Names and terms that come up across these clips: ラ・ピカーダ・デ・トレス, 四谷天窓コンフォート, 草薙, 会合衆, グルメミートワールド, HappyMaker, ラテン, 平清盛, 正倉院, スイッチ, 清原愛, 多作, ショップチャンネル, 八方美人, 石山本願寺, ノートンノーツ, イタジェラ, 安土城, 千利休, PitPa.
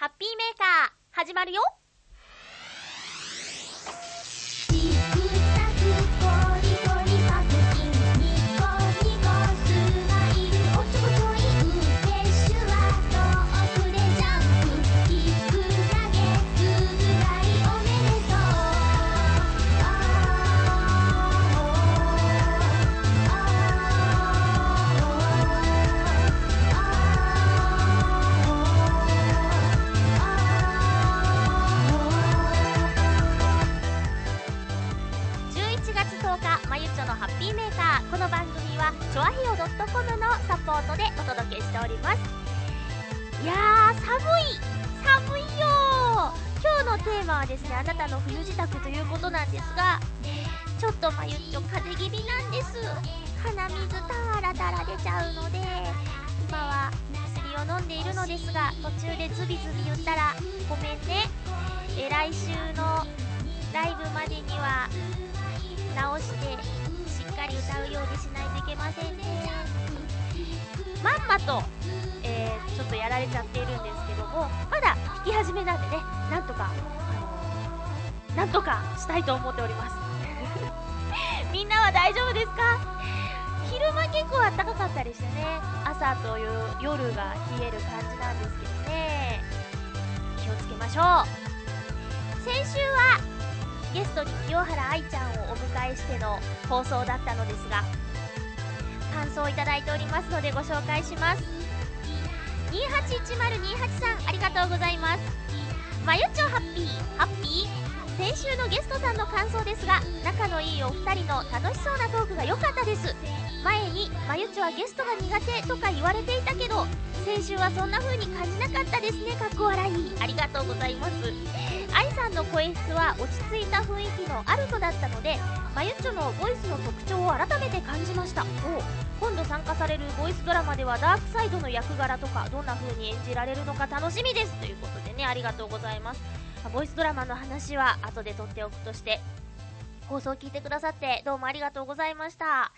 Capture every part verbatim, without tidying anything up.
ハッピーメーカー始まるよ。チョアヒオ .com のサポートでお届けしております。いやー寒い寒いよ。今日のテーマはですね、あなたの冬支度ということなんですが、ちょっとまゆっちょ風邪気味なんです。鼻水たらたら出ちゃうので、今は薬を飲んでいるのですが、途中でズビズビ言ったらごめんね。え来週のライブまでには直してしっかり歌うようにしないといけませんね。まんまと、えー、ちょっとやられちゃっているんですけども、まだ弾き始めなんでね、なんとかなんとかしたいと思っておりますみんなは大丈夫ですか？昼間結構あったかかったりしてね、朝という夜が冷える感じなんですけどね、気をつけましょう。先週はゲストに清原愛ちゃんをお迎えしての放送だったのですが、感想をいただいておりますのでご紹介します。にーはちいちまるにーはちさん、ありがとうございます。まゆっちょハッピーハッピー。先週のゲストさんの感想ですが、仲のいいお二人の楽しそうなトークが良かったです。前にまゆっちょはゲストが苦手とか言われていたけど、先週はそんな風に感じなかったですね、かっこ笑い。ありがとうございます。愛さんの声質は落ち着いた雰囲気のある子だったので、まゆっちょのボイスの特徴を改めて感じました。今度参加されるボイスドラマではダークサイドの役柄とかどんな風に演じられるのか楽しみです、ということでね、ありがとうございます。ボイスドラマの話は後で取っておくとして、放送を聞いてくださってどうもありがとうございました。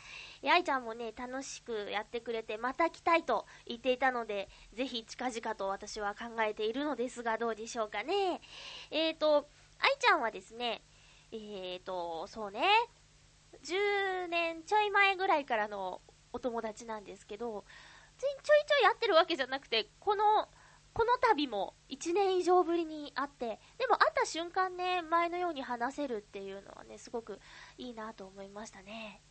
愛ちゃんもね、楽しくやってくれて、また来たいと言っていたので、ぜひ近々と私は考えているのですが、どうでしょうかね。えーと愛ちゃんはですね、えーとそうね、じゅうねんちょい前ぐらいからのお友達なんですけど、ちょいちょい会ってるわけじゃなくて、このこの度もいちねん以上ぶりに会って、でも会った瞬間ね、前のように話せるっていうのはね、すごくいいなと思いましたね。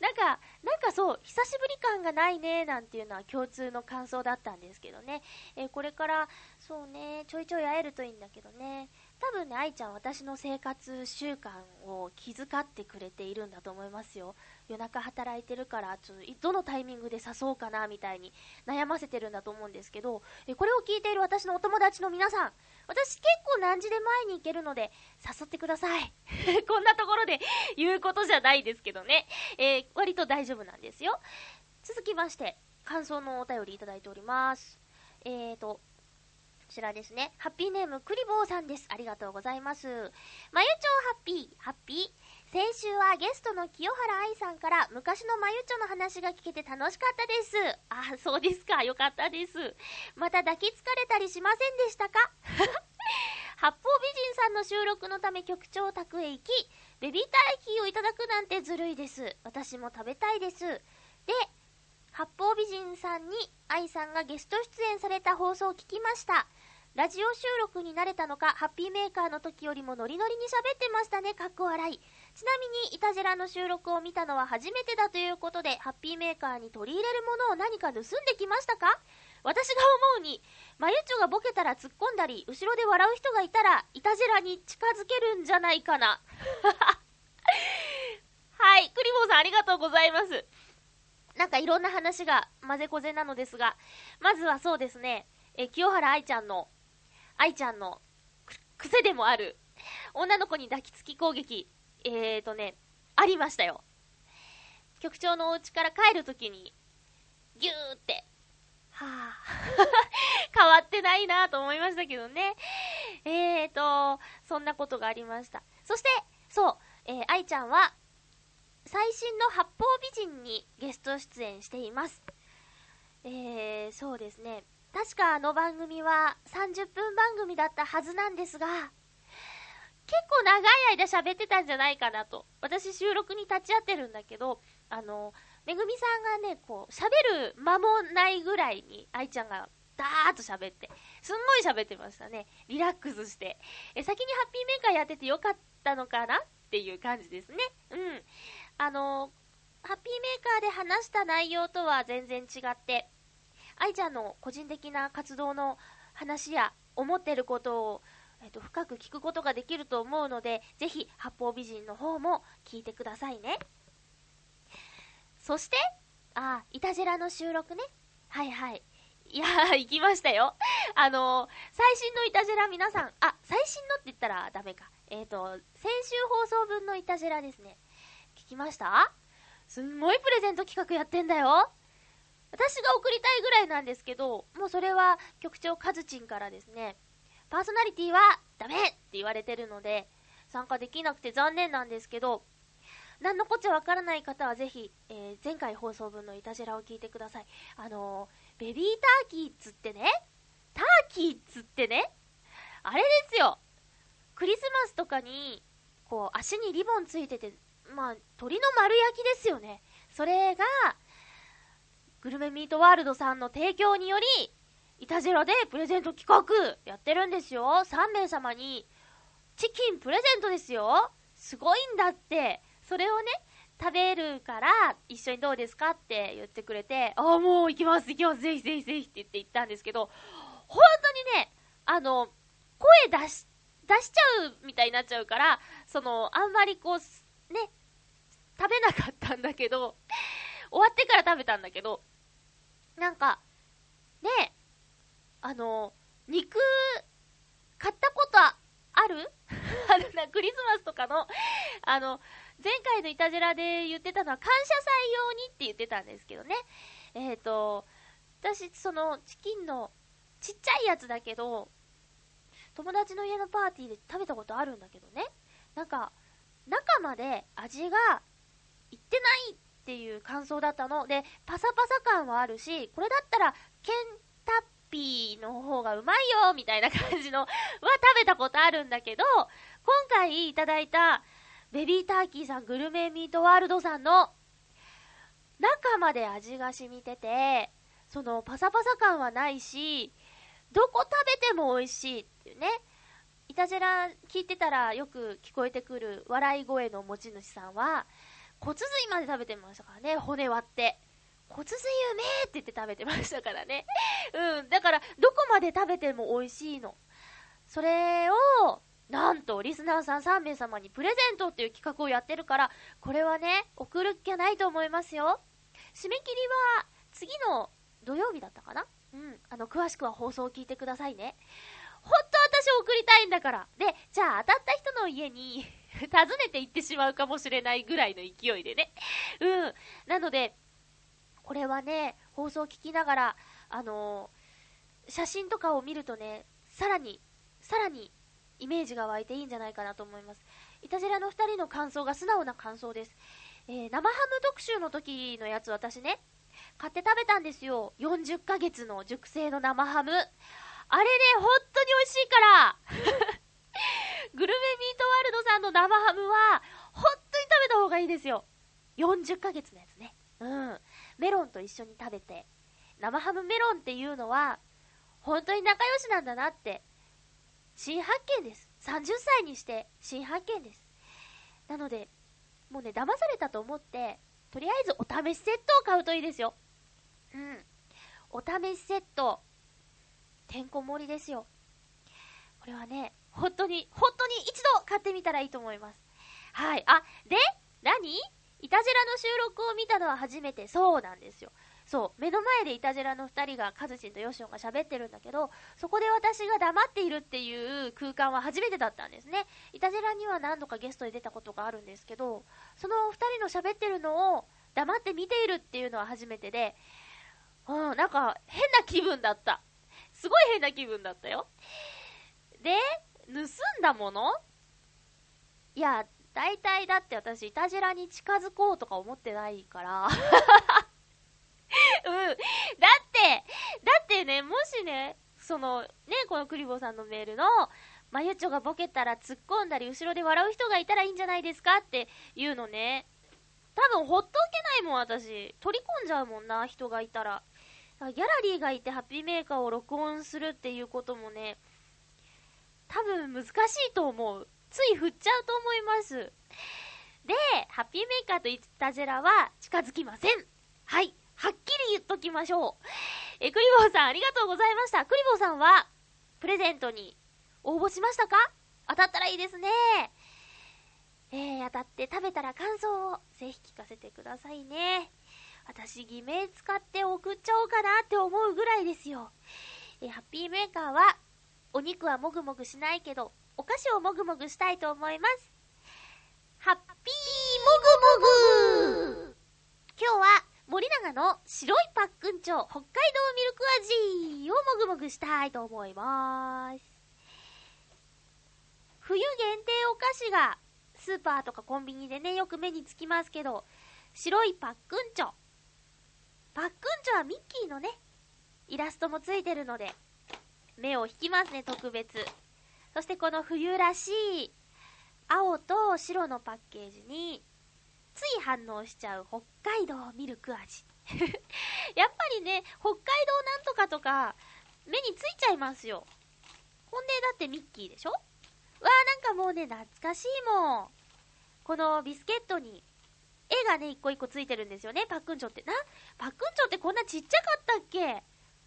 なんかなんかそう、久しぶり感がないねなんていうのは共通の感想だったんですけどね、えー、これからそうね、ちょいちょい会えるといいんだけどね、多分ね、愛ちゃん私の生活習慣を気遣ってくれているんだと思いますよ。夜中働いてるから、ちょっとどのタイミングで誘そうかなみたいに悩ませてるんだと思うんですけど、えこれを聞いている私のお友達の皆さん、私結構何時で前に行けるので誘ってくださいこんなところで言うことじゃないですけどね、えー、割と大丈夫なんですよ。続きまして感想のお便りいただいております。えーとこちらですね、ハッピーネームクリボーさんです。ありがとうございます。まゆちょハッピーハッピー。先週はゲストの清原愛さんから昔のまゆちょの話が聞けて楽しかったです。あ、そうですか、よかったです。また抱きつかれたりしませんでしたか八方美人さんの収録のため局長宅へ行き、ベビーターキーをいただくなんてずるいです。私も食べたいです。で、八方美人さんに愛さんがゲスト出演された放送を聞きました。ラジオ収録に慣れたのか、ハッピーメーカーの時よりもノリノリに喋ってましたね、かっこ笑い。ちなみにイタジェラの収録を見たのは初めてだということで、ハッピーメーカーに取り入れるものを何か盗んできましたか？私が思うに、まゆっちょがボケたら突っ込んだり、後ろで笑う人がいたらイタジェラに近づけるんじゃないかなはい、クリボーさんありがとうございます。なんかいろんな話が混ぜこぜなのですが、まずはそうですね、え清原愛ちゃんの愛ちゃんの癖でもある女の子に抱きつき攻撃、えーとねありましたよ。局長のお家から帰るときにギューってはあ変わってないなと思いましたけどね。えーとそんなことがありました。そしてそう、えー、愛ちゃんは最新の八方美人にゲスト出演しています。えー、そうですね、確かあの番組はさんじゅっぷん番組だったはずなんですが、結構長い間喋ってたんじゃないかなと。私収録に立ち会ってるんだけど、あのめぐみさんがねこう喋る間もないぐらいに愛ちゃんがだーっと喋って、すんごい喋ってましたね。リラックスしてえ先にハッピーメーカーやっててよかったのかなっていう感じですね。うん、あのハッピーメーカーで話した内容とは全然違って、愛ちゃんの個人的な活動の話や思ってることをえっと、深く聞くことができると思うので、ぜひ八方美人の方も聞いてくださいね。そしてあイタジェラの収録ね、はいはい、いや行きましたよ。あのー、最新のイタジェラ皆さん、あ最新のって言ったらダメか、えっと先週放送分のイタジェラですね。聞きました？すんごいプレゼント企画やってんだよ。私が送りたいぐらいなんですけど、もうそれは局長カズチンからですね、パーソナリティはダメって言われてるので参加できなくて残念なんですけど、何のこっちゃわからない方はぜひ、えー、前回放送分のイタジェラを聞いてください。あのー、ベビーターキーっつってね、ターキーっつってね、あれですよ、クリスマスとかにこう足にリボンついてて、まあ鳥の丸焼きですよね。それがグルメミートワールドさんの提供によりイタジェラでプレゼント企画やってるんですよ。さんめいさまにチキンプレゼントですよ。すごいんだって。それをね食べるから一緒にどうですかって言ってくれて、ああもう行きます行きますぜひぜひぜひって言って行ったんですけど、本当にねあの声出し出しちゃうみたいになっちゃうから、そのあんまりこうね食べなかったんだけど終わってから食べたんだけど、なんかねえあの肉買ったことあるあるな、クリスマスとかのあの前回のイタジェラで言ってたのは感謝祭用にって言ってたんですけどね、えっと私そのチキンのちっちゃいやつだけど友達の家のパーティーで食べたことあるんだけどね、なんか中まで味がいってないっていう感想だったので、パサパサ感はあるし、これだったらケンタッピーの方がうまいよみたいな感じのは食べたことあるんだけど、今回いただいたベビーターキーさんグルメミートワールドさんの中まで味が染みてて、そのパサパサ感はないし、どこ食べても美味しいっていうね。イタジェラ聞いてたらよく聞こえてくる笑い声の持ち主さんは骨髄まで食べてましたからね、骨割って骨髄有名って言って食べてましたからねうん、だからどこまで食べても美味しいの。それをなんとリスナーさんさんめいさまにプレゼントっていう企画をやってるから、これはね送るっきゃないと思いますよ。締め切りは次の土曜日だったかな、うん、あの詳しくは放送を聞いてくださいね。ほんと私送りたいんだから。で、じゃあ当たった人の家に訪ねて行ってしまうかもしれないぐらいの勢いでねうん、なのでこれはね放送を聞きながらあのー、写真とかを見るとね、さらにさらにイメージが湧いていいんじゃないかなと思います。イタジェラのふたりの感想が素直な感想です、えー、生ハム特集の時のやつ私ね買って食べたんですよ。よんじゅっかげつの熟成の生ハム、あれね本当に美味しいからグルメミートワールドさんの生ハムは本当に食べた方がいいですよ。よんじゅっかげつのやつね、うん、メロンと一緒に食べて、生ハムメロンっていうのは本当に仲良しなんだなって新発見です。さんじゅっさいにして新発見です。なのでもうね騙されたと思ってとりあえずお試しセットを買うといいですよ。うん、お試しセットてんこ盛りですよ。これはね本当に本当に一度買ってみたらいいと思います。はい。あで何イタジェラの収録を見たのは初めて。そうなんですよ。そう、目の前でイタジェラのふたりがカズチンとヨシオンが喋ってるんだけど、そこで私が黙っているっていう空間は初めてだったんですね。イタジェラには何度かゲストで出たことがあるんですけど、そのふたりの喋ってるのを黙って見ているっていうのは初めてで、うん、なんか変な気分だった。すごい変な気分だったよ。で、盗んだもの？いや、大体だって私イタジェラに近づこうとか思ってないからうん。だって、だってね、もしね、その、ね、このクリボーさんのメールの、まゆちょがボケたら突っ込んだり、後ろで笑う人がいたらいいんじゃないですかっていうのね。多分ほっとけないもん、私。取り込んじゃうもんな、人がいたら。だからギャラリーがいてハッピーメーカーを録音するっていうこともね、多分難しいと思う。つい振っちゃうと思います。で、ハッピーメーカーとイタジェラは近づきません。はい。はっきり言っときましょう。え、クリボーさんありがとうございました。クリボーさんは、プレゼントに応募しましたか？当たったらいいですね。えー、当たって食べたら感想をぜひ聞かせてくださいね。私、偽名使って送っちゃおうかなって思うぐらいですよ。えー、ハッピーメーカーは、お肉はもぐもぐしないけど、お菓子をもぐもぐしたいと思います。ハッピーもぐもぐ。今日は森永の白いパックンチョ北海道ミルク味をもぐもぐしたいと思います。冬限定お菓子がスーパーとかコンビニでね、よく目につきますけど、白いパックンチョパックンチョはミッキーのね、イラストもついてるので目を引きますね、特別。そしてこの冬らしい青と白のパッケージについ反応しちゃう北海道ミルク味やっぱりね、北海道なんとかとか目についちゃいますよ。ほんでだってミッキーでしょ。わー、なんかもうね、懐かしいもん。このビスケットに絵がね、一個一個ついてるんですよね、パックンチョって。な、パックンチョってこんなちっちゃかったっけ？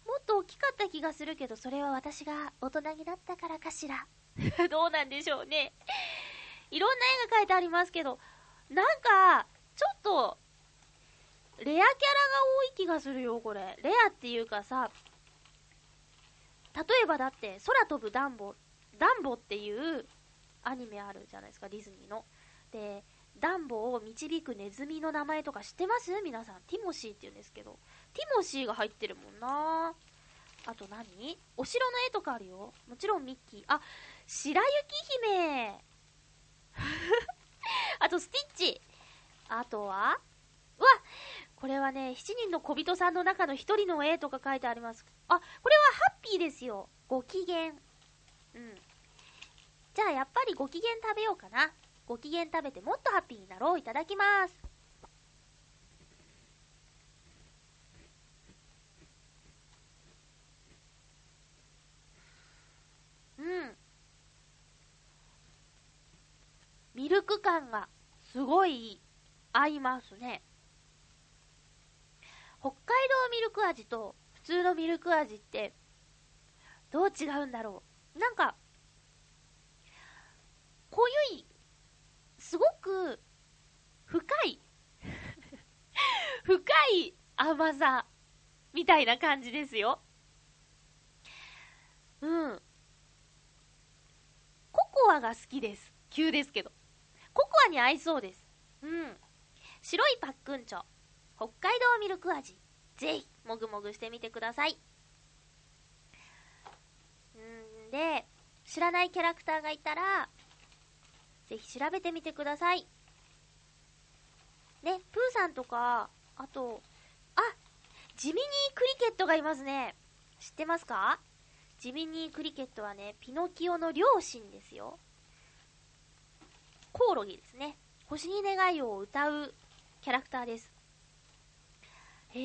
もっと大きかった気がするけど、それは私が大人になったからかしらどうなんでしょうねいろんな絵が描いてありますけど、なんかちょっとレアキャラが多い気がするよ、これ。レアっていうかさ、例えばだって空飛ぶダンボダンボっていうアニメあるじゃないですか、ディズニーの。で、ダンボを導くネズミの名前とか知ってます皆さん。ティモシーって言うんですけど、ティモシーが入ってるもんな。あと何、お城の絵とかあるよ。もちろんミッキー、あ、白雪姫あとスティッチ、あとはうわ、これはね、しちにんの小人さんの中のひとりの絵とか書いてあります。あ、これはハッピーですよ。ご機嫌。うん、じゃあやっぱりご機嫌食べようかな。ご機嫌食べてもっとハッピーになろう。いただきます。うん。ミルク感がすごい合いますね。北海道ミルク味と普通のミルク味ってどう違うんだろう。なんか濃ゆい、すごく深い深い甘さみたいな感じですよ。うん、ココアが好きです。急ですけどココアに合いそうです。うん、白いパックンチョ北海道ミルク味、ぜひもぐもぐしてみてください。んで、知らないキャラクターがいたらぜひ調べてみてください。ね、プーさんとか、あと、あ、ジミニークリケットがいますね。知ってますか？ジミニークリケットはね、ピノキオの両親ですよ。コオロギですね。星に願いを歌うキャラクターです。へ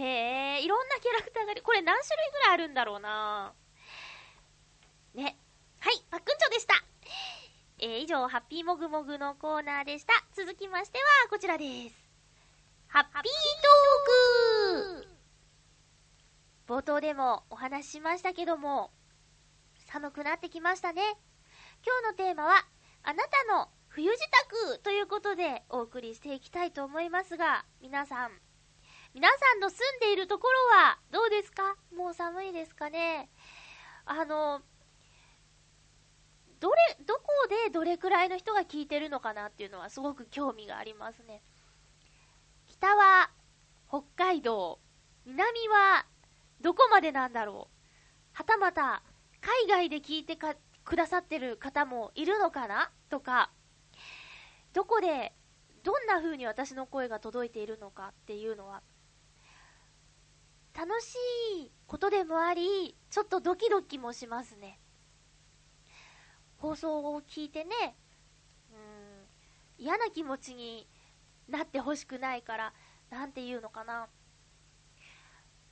え、いろんなキャラクターが、これ何種類ぐらいあるんだろうな。ね、はい、パックンチョでした。えー、以上、ハッピーもぐもぐのコーナーでした。続きましてはこちらです。ハッピートーク。冒頭でもお話ししましたけども、寒くなってきましたね。今日のテーマはあなたの冬支度ということでお送りしていきたいと思いますが、皆さん皆さんの住んでいるところはどうですか？もう寒いですかね。あのどれ、どこでどれくらいの人が聞いてるのかなっていうのはすごく興味がありますね。北は北海道、南はどこまでなんだろう。はたまた海外で聞いてかくださってる方もいるのかなとか、どこでどんな風に私の声が届いているのかっていうのは楽しいことでもあり、ちょっとドキドキもしますね。放送を聞いてね、うーん、嫌な気持ちになってほしくないから、なんていうのかな、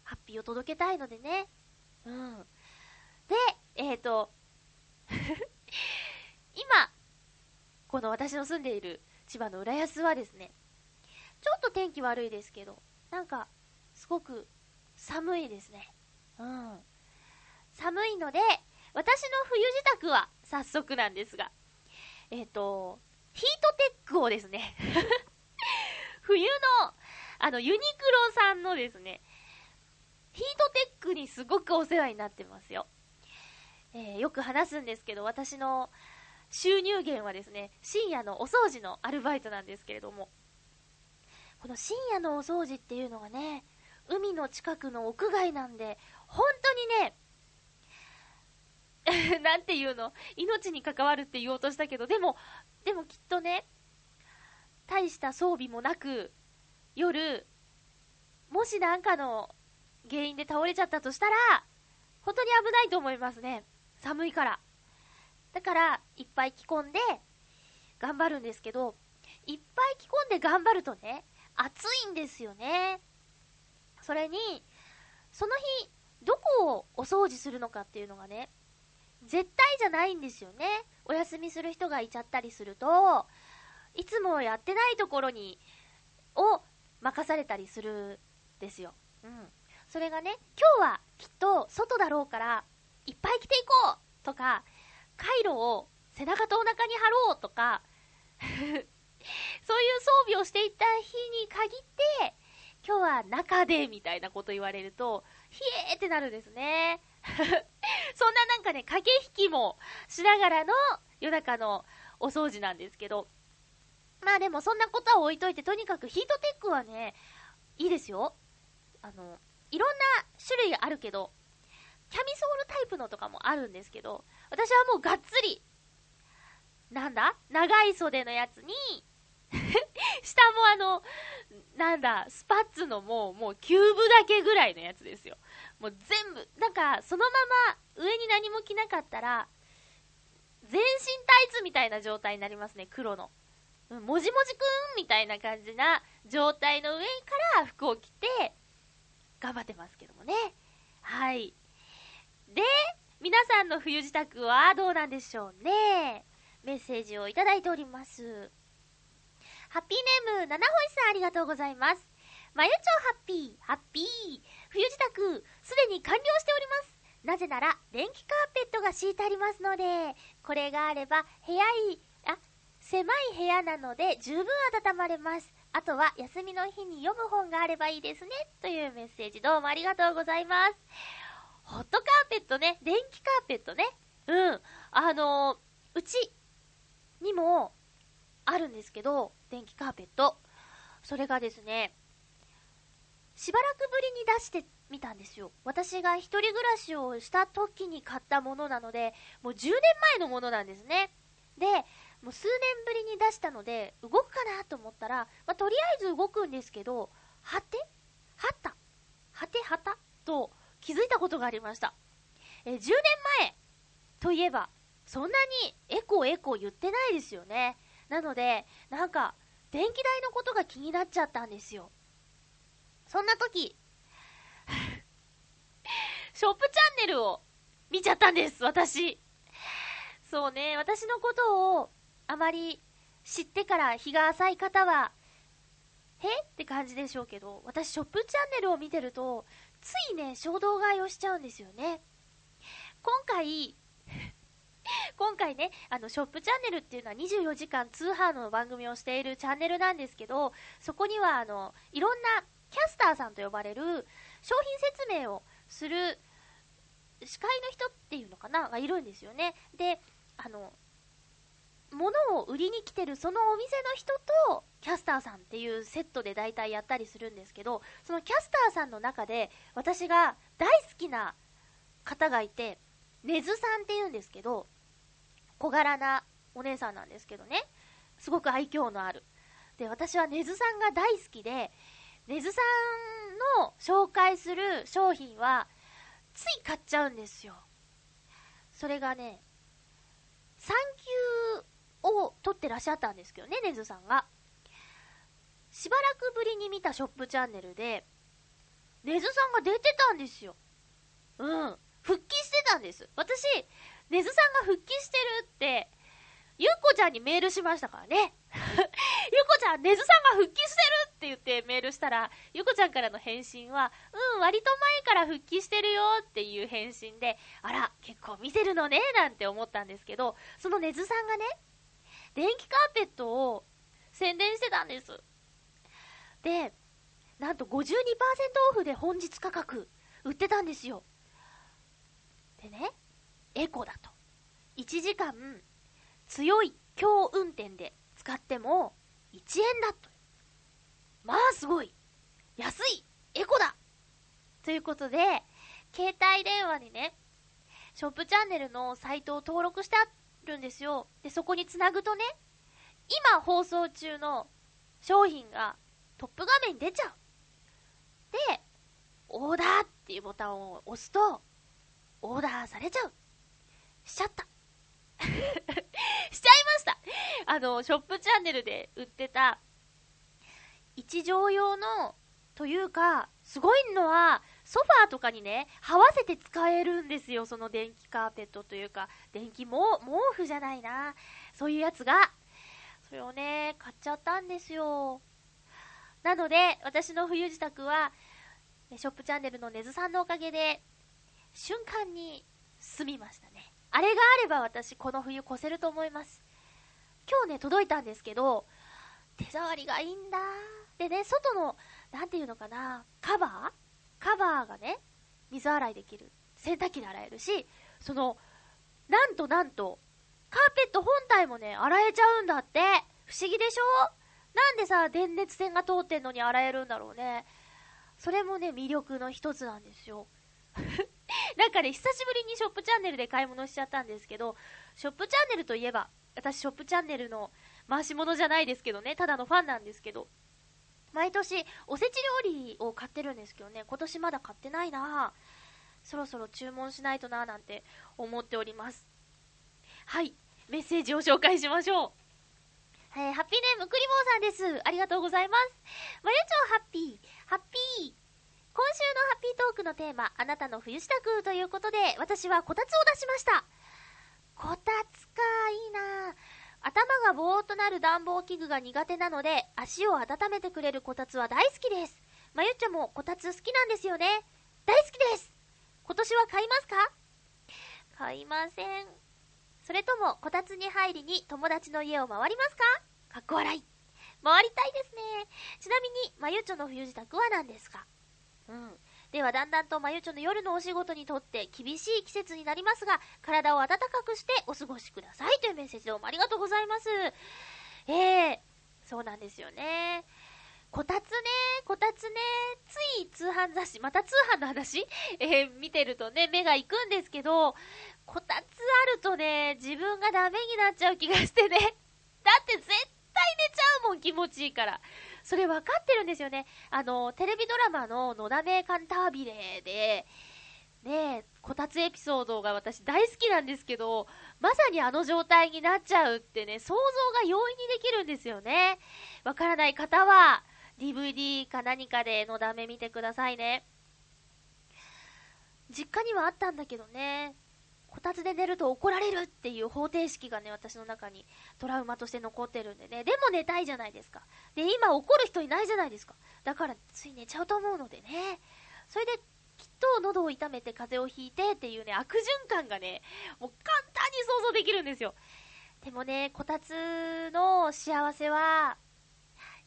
ハッピーを届けたいのでね。うん。で、えっと今この私の住んでいる千葉の浦安はですね、ちょっと天気悪いですけど、なんかすごく寒いですね。うん。寒いので、私の冬自宅は早速なんですが、えっとヒートテックをですね冬のあのユニクロさんのですねヒートテックにすごくお世話になってますよ。えー、よく話すんですけど、私の収入源はですね、深夜のお掃除のアルバイトなんですけれども、この深夜のお掃除っていうのがね、海の近くの屋外なんで、本当にねなんていうの、命に関わるって言おうとしたけど、でもでもきっとね、大した装備もなく夜、もしなんかの原因で倒れちゃったとしたら本当に危ないと思いますね。寒いから。だからいっぱい着込んで頑張るんですけど、いっぱい着込んで頑張るとね、暑いんですよね。それにその日どこをお掃除するのかっていうのがね、絶対じゃないんですよね。お休みする人がいちゃったりすると、いつもやってないところにを任されたりするんですよ。うん。それがね、今日はきっと外だろうからいっぱい着ていこうとか、カイロを背中とお腹に貼ろうとかそういう装備をしていた日に限って、今日は中でみたいなこと言われると、ひえーってなるんですねそんななんかね、駆け引きもしながらの夜中のお掃除なんですけど、まあでもそんなことは置いといて、とにかくヒートテックはね、いいですよ。あのいろんな種類あるけど、キャミソールタイプのとかもあるんですけど、私はもうがっつり、なんだ、長い袖のやつに下もあのなんだ、スパッツのもうもうキューブだけぐらいのやつですよ。もう全部なんかそのまま上に何も着なかったら全身タイツみたいな状態になりますね。黒のもじもじくんみたいな感じな状態の上から服を着て頑張ってますけどもね。はい。で、皆さんの冬支度はどうなんでしょうね。メッセージをいただいております。ハッピーネーム七星さん、ありがとうございます。まゆちょハッピーハッピー、冬支度すでに完了しております。なぜなら電気カーペットが敷いてありますので、これがあれば部屋いあ狭い部屋なので十分温まれます。あとは休みの日に読む本があればいいですね、というメッセージ、どうもありがとうございます。ホットカーペットね、電気カーペットね、うん、あのー、うちにもあるんですけど、電気カーペット、それがですね、しばらくぶりに出してみたんですよ。私が一人暮らしをした時に買ったものなので、もうじゅうねんまえのものなんですね。で、もう数年ぶりに出したので動くかなと思ったら、まあ、とりあえず動くんですけど、はてはたはてはたと気づいたことがありました。えじゅうねんまえといえばそんなにエコエコ言ってないですよね。なのでなんか電気代のことが気になっちゃったんですよ。そんな時ショップチャンネルを見ちゃったんです、私。そうね、私のことをあまり知ってから日が浅い方はへって感じでしょうけど、私ショップチャンネルを見てるとついね、衝動買いをしちゃうんですよね。今回今回ね、あのショップチャンネルっていうのはにじゅうよじかん通販の番組をしているチャンネルなんですけど、そこにはあのいろんなキャスターさんと呼ばれる商品説明をする司会の人っていうのかながいるんですよね。で、あの物を売りに来てるそのお店の人とキャスターさんっていうセットで大体やったりするんですけど、そのキャスターさんの中で私が大好きな方がいて、ねずさんっていうんですけど、小柄なお姉さんなんですけどね、すごく愛嬌のある。で、私はねずさんが大好きで、ねずさんの紹介する商品はつい買っちゃうんですよ。それがね、産休を取ってらっしゃったんですけどね、ねずさんが。しばらくぶりに見たショップチャンネルでねずさんが出てたんですよ。うん、復帰してたんです。私、ねずさんが復帰してるってゆうこちゃんにメールしましたからね。ゆうこちゃん、ねずさんが復帰してるって言ってメールしたら、ゆうこちゃんからの返信は、うん、割と前から復帰してるよっていう返信で、あら、結構見てるのね、なんて思ったんですけど、そのねずさんがね、電気カーペットを宣伝してたんです。で、なんと ごじゅうにパーセント オフで本日価格売ってたんですよ。でね、エコだと。いちじかん、強い強運転で使ってもいちえんだと。まあすごい安いエコだということで、携帯電話にね、ショップチャンネルのサイトを登録してあるんですよ。で、そこにつなぐとね、今放送中の商品がトップ画面に出ちゃう。で、オーダーっていうボタンを押すとオーダーされちゃう。しちゃったしちゃいました。あのショップチャンネルで売ってた一畳用のというか、すごいのはソファーとかにね、はわせて使えるんですよ。その電気カーペットというか、電気も毛布じゃないな、そういうやつが、それをね買っちゃったんですよ。なので私の冬支度はショップチャンネルのねずさんのおかげで瞬間に済みましたね。あれがあれば私この冬越せると思います。今日ね届いたんですけど、手触りがいいんだ。でね、外のなんていうのかな、カバーカバーがね、水洗いできる、洗濯機で洗えるし、そのなんとなんとカーペット本体もね洗えちゃうんだって。不思議でしょ。なんでさ、電熱線が通ってんのに洗えるんだろうね。それもね魅力の一つなんですよ。なんかね、久しぶりにショップチャンネルで買い物しちゃったんですけど、ショップチャンネルといえば、私ショップチャンネルの回し物じゃないですけどね、ただのファンなんですけど、毎年おせち料理を買ってるんですけどね、今年まだ買ってないな。そろそろ注文しないとな、なんて思っております。はい、メッセージを紹介しましょう。えー、ハッピーネームクリボーさんです。ありがとうございます。まゆちょハッピーハッピー。今週のハッピートークのテーマ、あなたの冬支度ということで、私はこたつを出しました。こたつか、いいな。頭がぼーっとなる暖房器具が苦手なので、足を温めてくれるこたつは大好きです。まゆっちゃんもこたつ好きなんですよね。大好きです。今年は買いますか？買いません。それともこたつに入りに友達の家を回りますか？かっこ笑い。回りたいですね。ちなみにまゆっちゃんの冬支度は何ですか？うん、ではだんだんとまゆちょの夜のお仕事にとって厳しい季節になりますが、体を温かくしてお過ごしくださいというメッセージ、どうもありがとうございます。えー、そうなんですよね。こたつね、こたつね、つい通販雑誌、また通販の話、えー、見てるとね目が行くんですけど、こたつあるとね自分がダメになっちゃう気がしてね。だって絶対寝ちゃうもん、気持ちいいから。それ分かってるんですよね。あのテレビドラマののだめカンタービレでね、こたつエピソードが私大好きなんですけど、まさにあの状態になっちゃうってね、想像が容易にできるんですよね。分からない方は ディーブイディー か何かでのだめ見てくださいね。実家にはあったんだけどね、こたつで寝ると怒られるっていう方程式がね、私の中にトラウマとして残ってるんでね。でも寝たいじゃないですか。で、今怒る人いないじゃないですか。だからつい寝ちゃうと思うのでね。それできっと喉を痛めて風邪をひいてっていうね、悪循環がね、もう簡単に想像できるんですよ。でもね、こたつの幸せは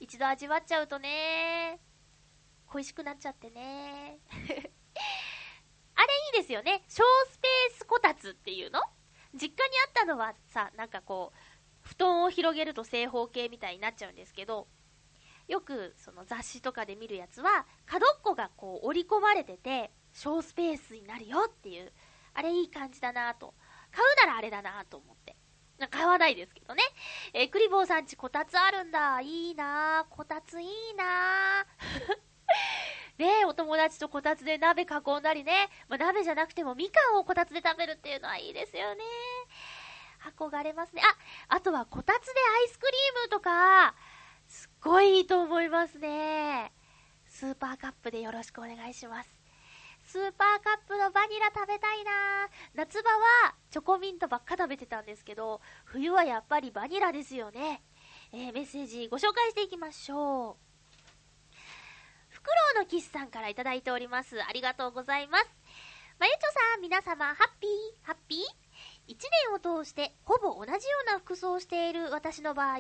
一度味わっちゃうとね、恋しくなっちゃってね。あれいいですよね、小スペースこたつっていうの。実家にあったのはさ、なんかこう布団を広げると正方形みたいになっちゃうんですけど、よくその雑誌とかで見るやつは角っこがこう折り込まれてて小スペースになるよっていう、あれいい感じだなと。買うならあれだなと思って、買わないですけどね。えー、クリボーさんちこたつあるんだ、いいな、こたついいな。ね、お友達とこたつで鍋囲んだりね、まあ、鍋じゃなくてもみかんをこたつで食べるっていうのはいいですよね。憧れますね。あ、あとはこたつでアイスクリームとかすっごいいいと思いますね。スーパーカップでよろしくお願いします。スーパーカップのバニラ食べたいな。夏場はチョコミントばっか食べてたんですけど、冬はやっぱりバニラですよね。えー、メッセージご紹介していきましょう。フクロウのキスさんからいただいております。ありがとうございます。まゆちょさん、皆様ハッピーハッピー。いちねんを通してほぼ同じような服装をしている私の場合、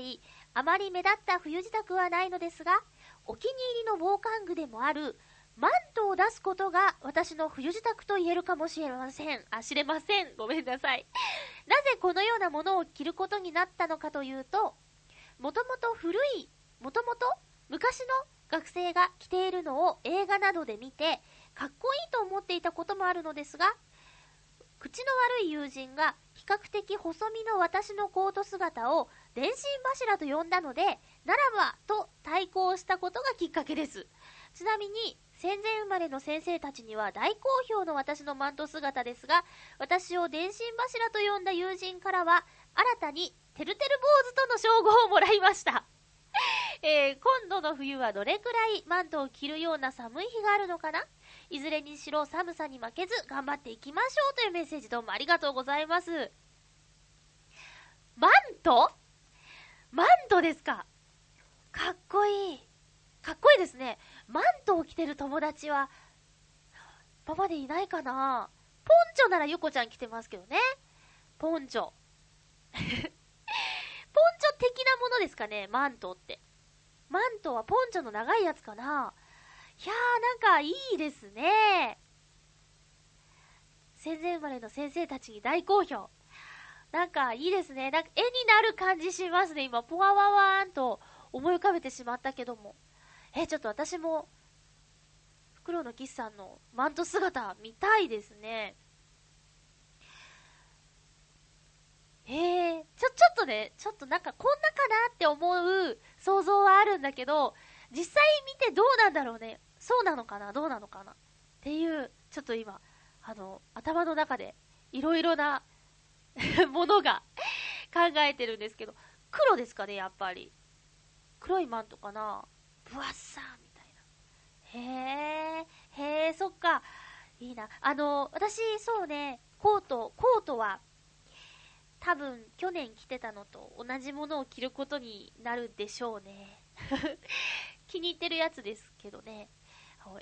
あまり目立った冬支度はないのですが、お気に入りの防寒具でもあるマントを出すことが私の冬支度と言えるかもしれません。あ、知れません。ごめんなさい。なぜこのようなものを着ることになったのかというと、もともと古い、もともと昔の学生が着ているのを映画などで見て、かっこいいと思っていたこともあるのですが、口の悪い友人が比較的細身の私のコート姿を電信柱と呼んだので、ならばと対抗したことがきっかけです。ちなみに戦前生まれの先生たちには大好評の私のマント姿ですが、私を電信柱と呼んだ友人からは新たにてるてる坊主との称号をもらいました、えー、今度の冬はどれくらいマントを着るような寒い日があるのかな。いずれにしろ寒さに負けず頑張っていきましょうというメッセージ、どうもありがとうございます。マントマントですか。かっこいい、かっこいいですね。マントを着てる友達は今までいないかな。ポンチョならゆこちゃん着てますけどね。ポンチョポンチョ的なものですかね、マントって。マントはポンチョの長いやつかな。いやー、なんかいいですね。戦前生まれの先生たちに大好評、なんかいいですね。なんか絵になる感じしますね。今ポワワワーンと思い浮かべてしまったけども、え、ちょっと私もフクロウのキスさんのマント姿見たいですね。えー、ちょ、ちょっとね、ちょっとなんかこんなかなって思う想像はあるんだけど、実際見てどうなんだろうね。そうなのかな、どうなのかなっていう、ちょっと今あの頭の中でいろいろなものが考えてるんですけど、黒ですかね、やっぱり黒いマントかな、ブワッサーみたいな。へえ、へえ、そっか、いいな。あの私、そうね、コートコートは多分去年着てたのと同じものを着ることになるでしょうね気に入ってるやつですけどね、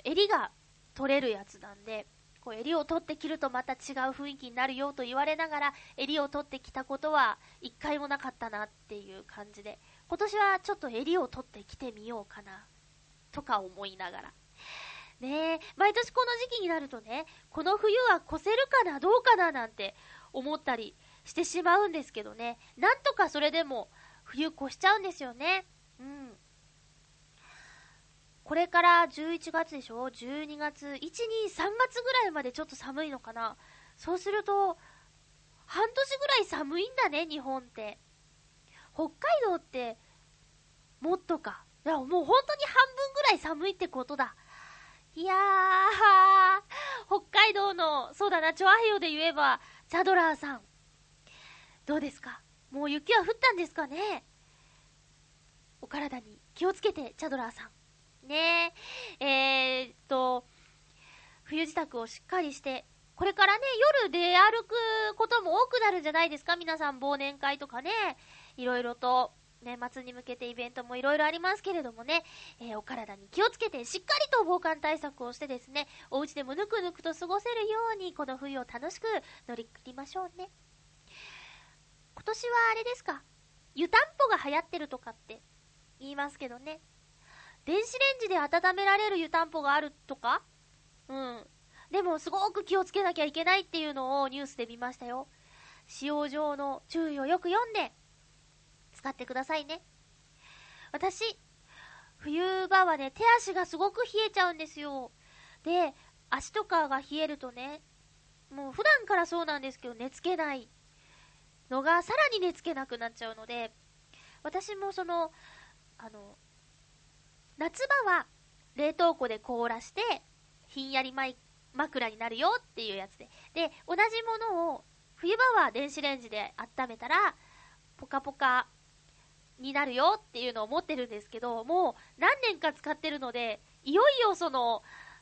襟が取れるやつなんで、こう襟を取って着るとまた違う雰囲気になるよと言われながら、襟を取ってきたことは一回もなかったなっていう感じで、今年はちょっと襟を取ってきてみようかなとか思いながらね。え、毎年この時期になるとね、この冬は越せるかなどうかななんて思ったりしてしまうんですけどね、なんとかそれでも冬越しちゃうんですよね。うん、これからじゅういちがつでしょ、じゅうにがつ、いち、に、さんがつぐらいまでちょっと寒いのかな。そうすると半年ぐらい寒いんだね、日本って。北海道ってもっとか。いや、もう本当に半分ぐらい寒いってことだ。いやー、北海道の、そうだな、チョアヘヨで言えばチャドラーさん、どうですか、もう雪は降ったんですかね。お体に気をつけて、チャドラーさんね。ええー、っと冬支度をしっかりして、これからね、夜出歩くことも多くなるんじゃないですか。皆さん忘年会とかね、いろいろと年末に向けてイベントもいろいろありますけれどもね、えー、お体に気をつけて、しっかりと防寒対策をしてですね、お家でもぬくぬくと過ごせるようにこの冬を楽しく乗り切りましょうね。今年はあれですか、湯たんぽが流行ってるとかって言いますけどね、電子レンジで温められる湯たんぽがあるとか。うん、でもすごく気をつけなきゃいけないっていうのをニュースで見ましたよ。使用上の注意をよく読んで使ってくださいね。私、冬場はね、手足がすごく冷えちゃうんですよ。で、足とかが冷えるとね、もう普段からそうなんですけど、寝つけないのがさらに寝つけなくなっちゃうので、私もそのあの夏場は冷凍庫で凍らしてひんやりまい枕になるよっていうやつで、で同じものを冬場は電子レンジで温めたらポカポカになるよっていうのを持ってるんですけど、もう何年か使ってるので、いよいよその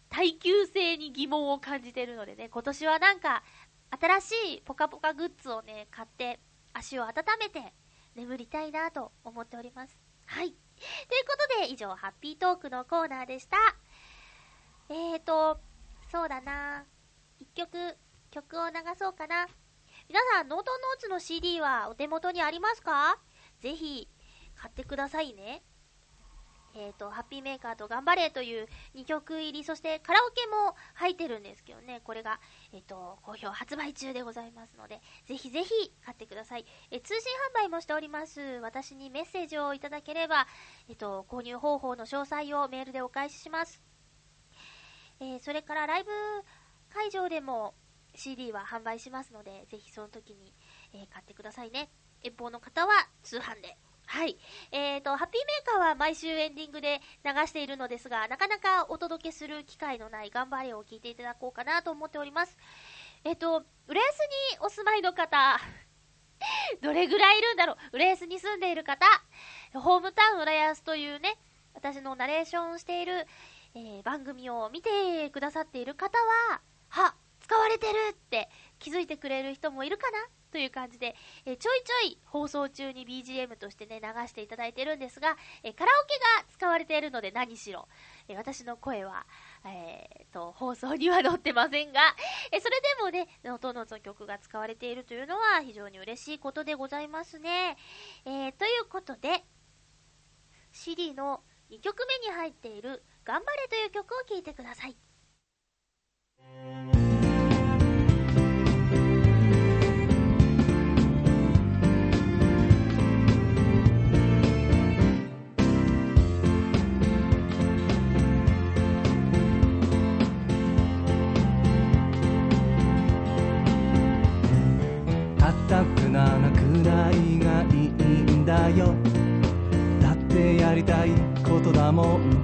耐久性に疑問を感じてるのでね、今年はなんか新しいポカポカグッズをね買って足を温めて眠りたいなと思っております。はい、ということで以上ハッピートークのコーナーでした。えーとそうだな、一曲曲を流そうかな。皆さんノートンノーツの シーディー はお手元にありますか？ぜひ買ってくださいね。えーとハッピーメーカーと頑張れというにきょく入り、そしてカラオケも入ってるんですけどね、これがえーと好評発売中でございますので、ぜひぜひ買ってください。え通信販売もしております。私にメッセージをいただければえーと購入方法の詳細をメールでお返しします。えー、それからライブ会場でも シーディー は販売しますので、ぜひその時に、えー、買ってくださいね。遠方の方は通販で。はい、えーとハッピーメーカーは毎週エンディングで流しているのですが、なかなかお届けする機会のない頑張れを聞いていただこうかなと思っております。えっと浦安にお住まいの方どれぐらいいるんだろう。浦安に住んでいる方、ホームタウン浦安というね、私のナレーションをしているえー、番組を見てくださっている方は、は、使われてるって気づいてくれる人もいるかなという感じで、えー、ちょいちょい放送中に ビージーエム としてね流していただいてるんですが、えー、カラオケが使われているので何しろ、えー、私の声は、えー、と放送には載ってませんが、えー、それでもねノートノーツの曲が使われているというのは非常に嬉しいことでございますね。えー、ということで シーディー のにきょくめに入っている頑張れという曲を聴いてください。硬くならくらいがいいんだよ。だってやりたいことだもん。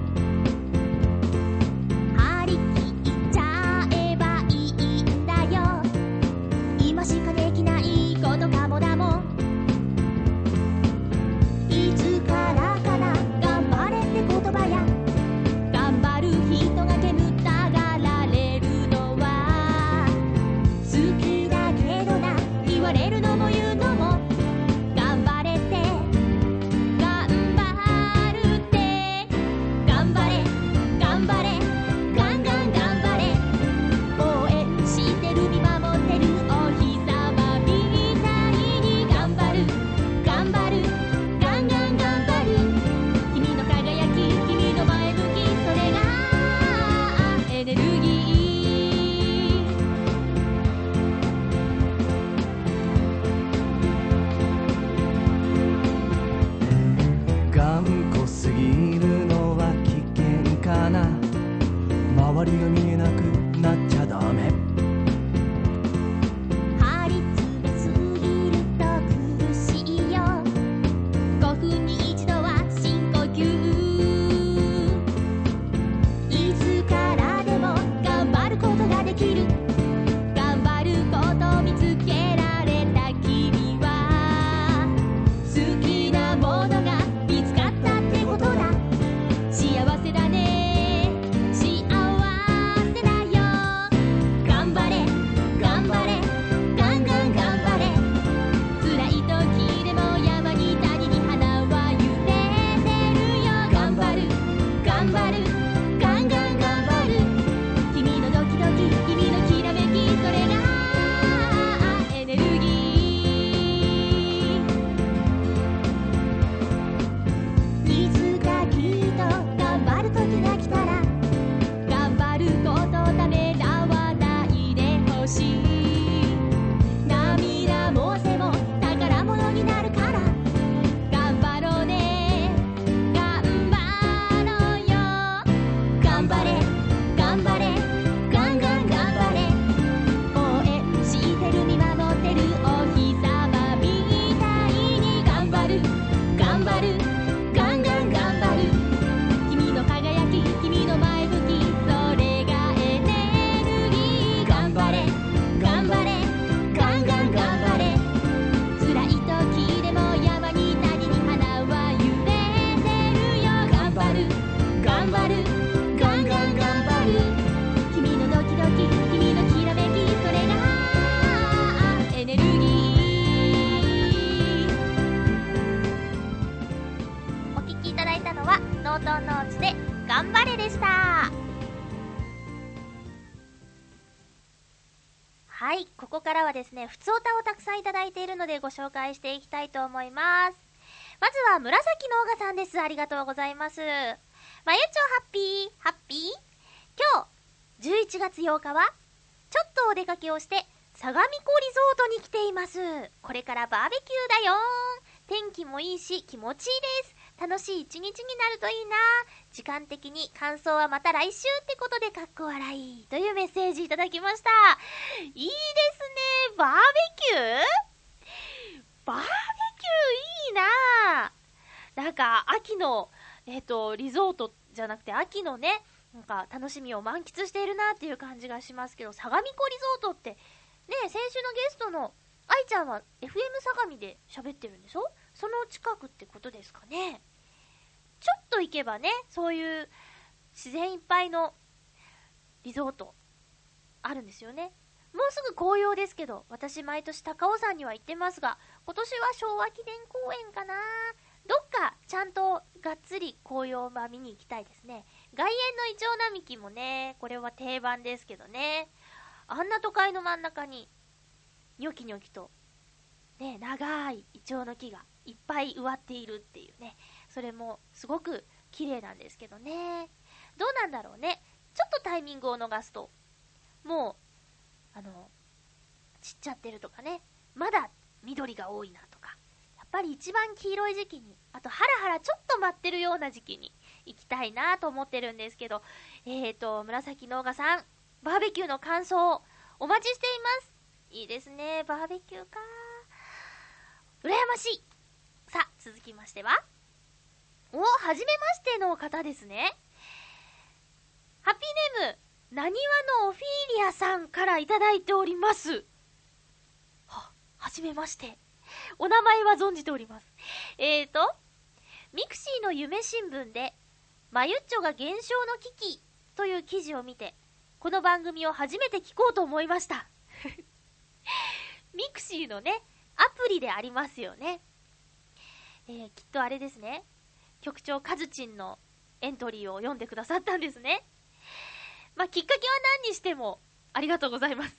Bobby ここからはですね、ふつおたをたくさんいただいているのでご紹介していきたいと思います。まずは紫のオガさんです。ありがとうございます。まゆちょハッピーハッピー。今日じゅういちがつようかはちょっとお出かけをして相模湖リゾートに来ています。これからバーベキューだよ。天気もいいし気持ちいいです。楽しい一日になるといいな。時間的に感想はまた来週ってことでかっこ笑いというメッセージいただきました。いいですね。バーベキューバーベキューいいな。なんか秋の、えっと、リゾートじゃなくて秋のね、なんか楽しみを満喫しているなっていう感じがしますけど、相模湖リゾートってね、先週のゲストの愛ちゃんは エフエム 相模で喋ってるんでしょ。その近くってことですかね。ちょっと行けばね、そういう自然いっぱいのリゾートあるんですよね。もうすぐ紅葉ですけど、私毎年高尾山には行ってますが、今年は昭和記念公園かな。どっかちゃんとがっつり紅葉は見に行きたいですね。外苑のイチョウ並木もね、これは定番ですけどね。あんな都会の真ん中にニョキニョキとね、長いイチョウの木がいっぱい植わっているっていうね、それもすごく綺麗なんですけどね。どうなんだろうね。ちょっとタイミングを逃すともうあの散っちゃってるとかね、まだ緑が多いなとか、やっぱり一番黄色い時期に、あとハラハラちょっと待ってるような時期に行きたいなと思ってるんですけど、えーと紫のオガさん、バーベキューの感想お待ちしています。いいですね、バーベキューかー、うらやましい。さあ続きましては、お、はじめましての方ですね。ハッピーネームなにわのオフィーリアさんからいただいております。は、はじめまして。お名前は存じております。えーとミクシーの夢新聞でまゆっちょが減少の危機という記事を見て、この番組を初めて聞こうと思いました。ミクシーのね、アプリでありますよね。えー、きっとあれですね、局長カズチンのエントリーを読んでくださったんですね。まあ、きっかけは何にしてもありがとうございます。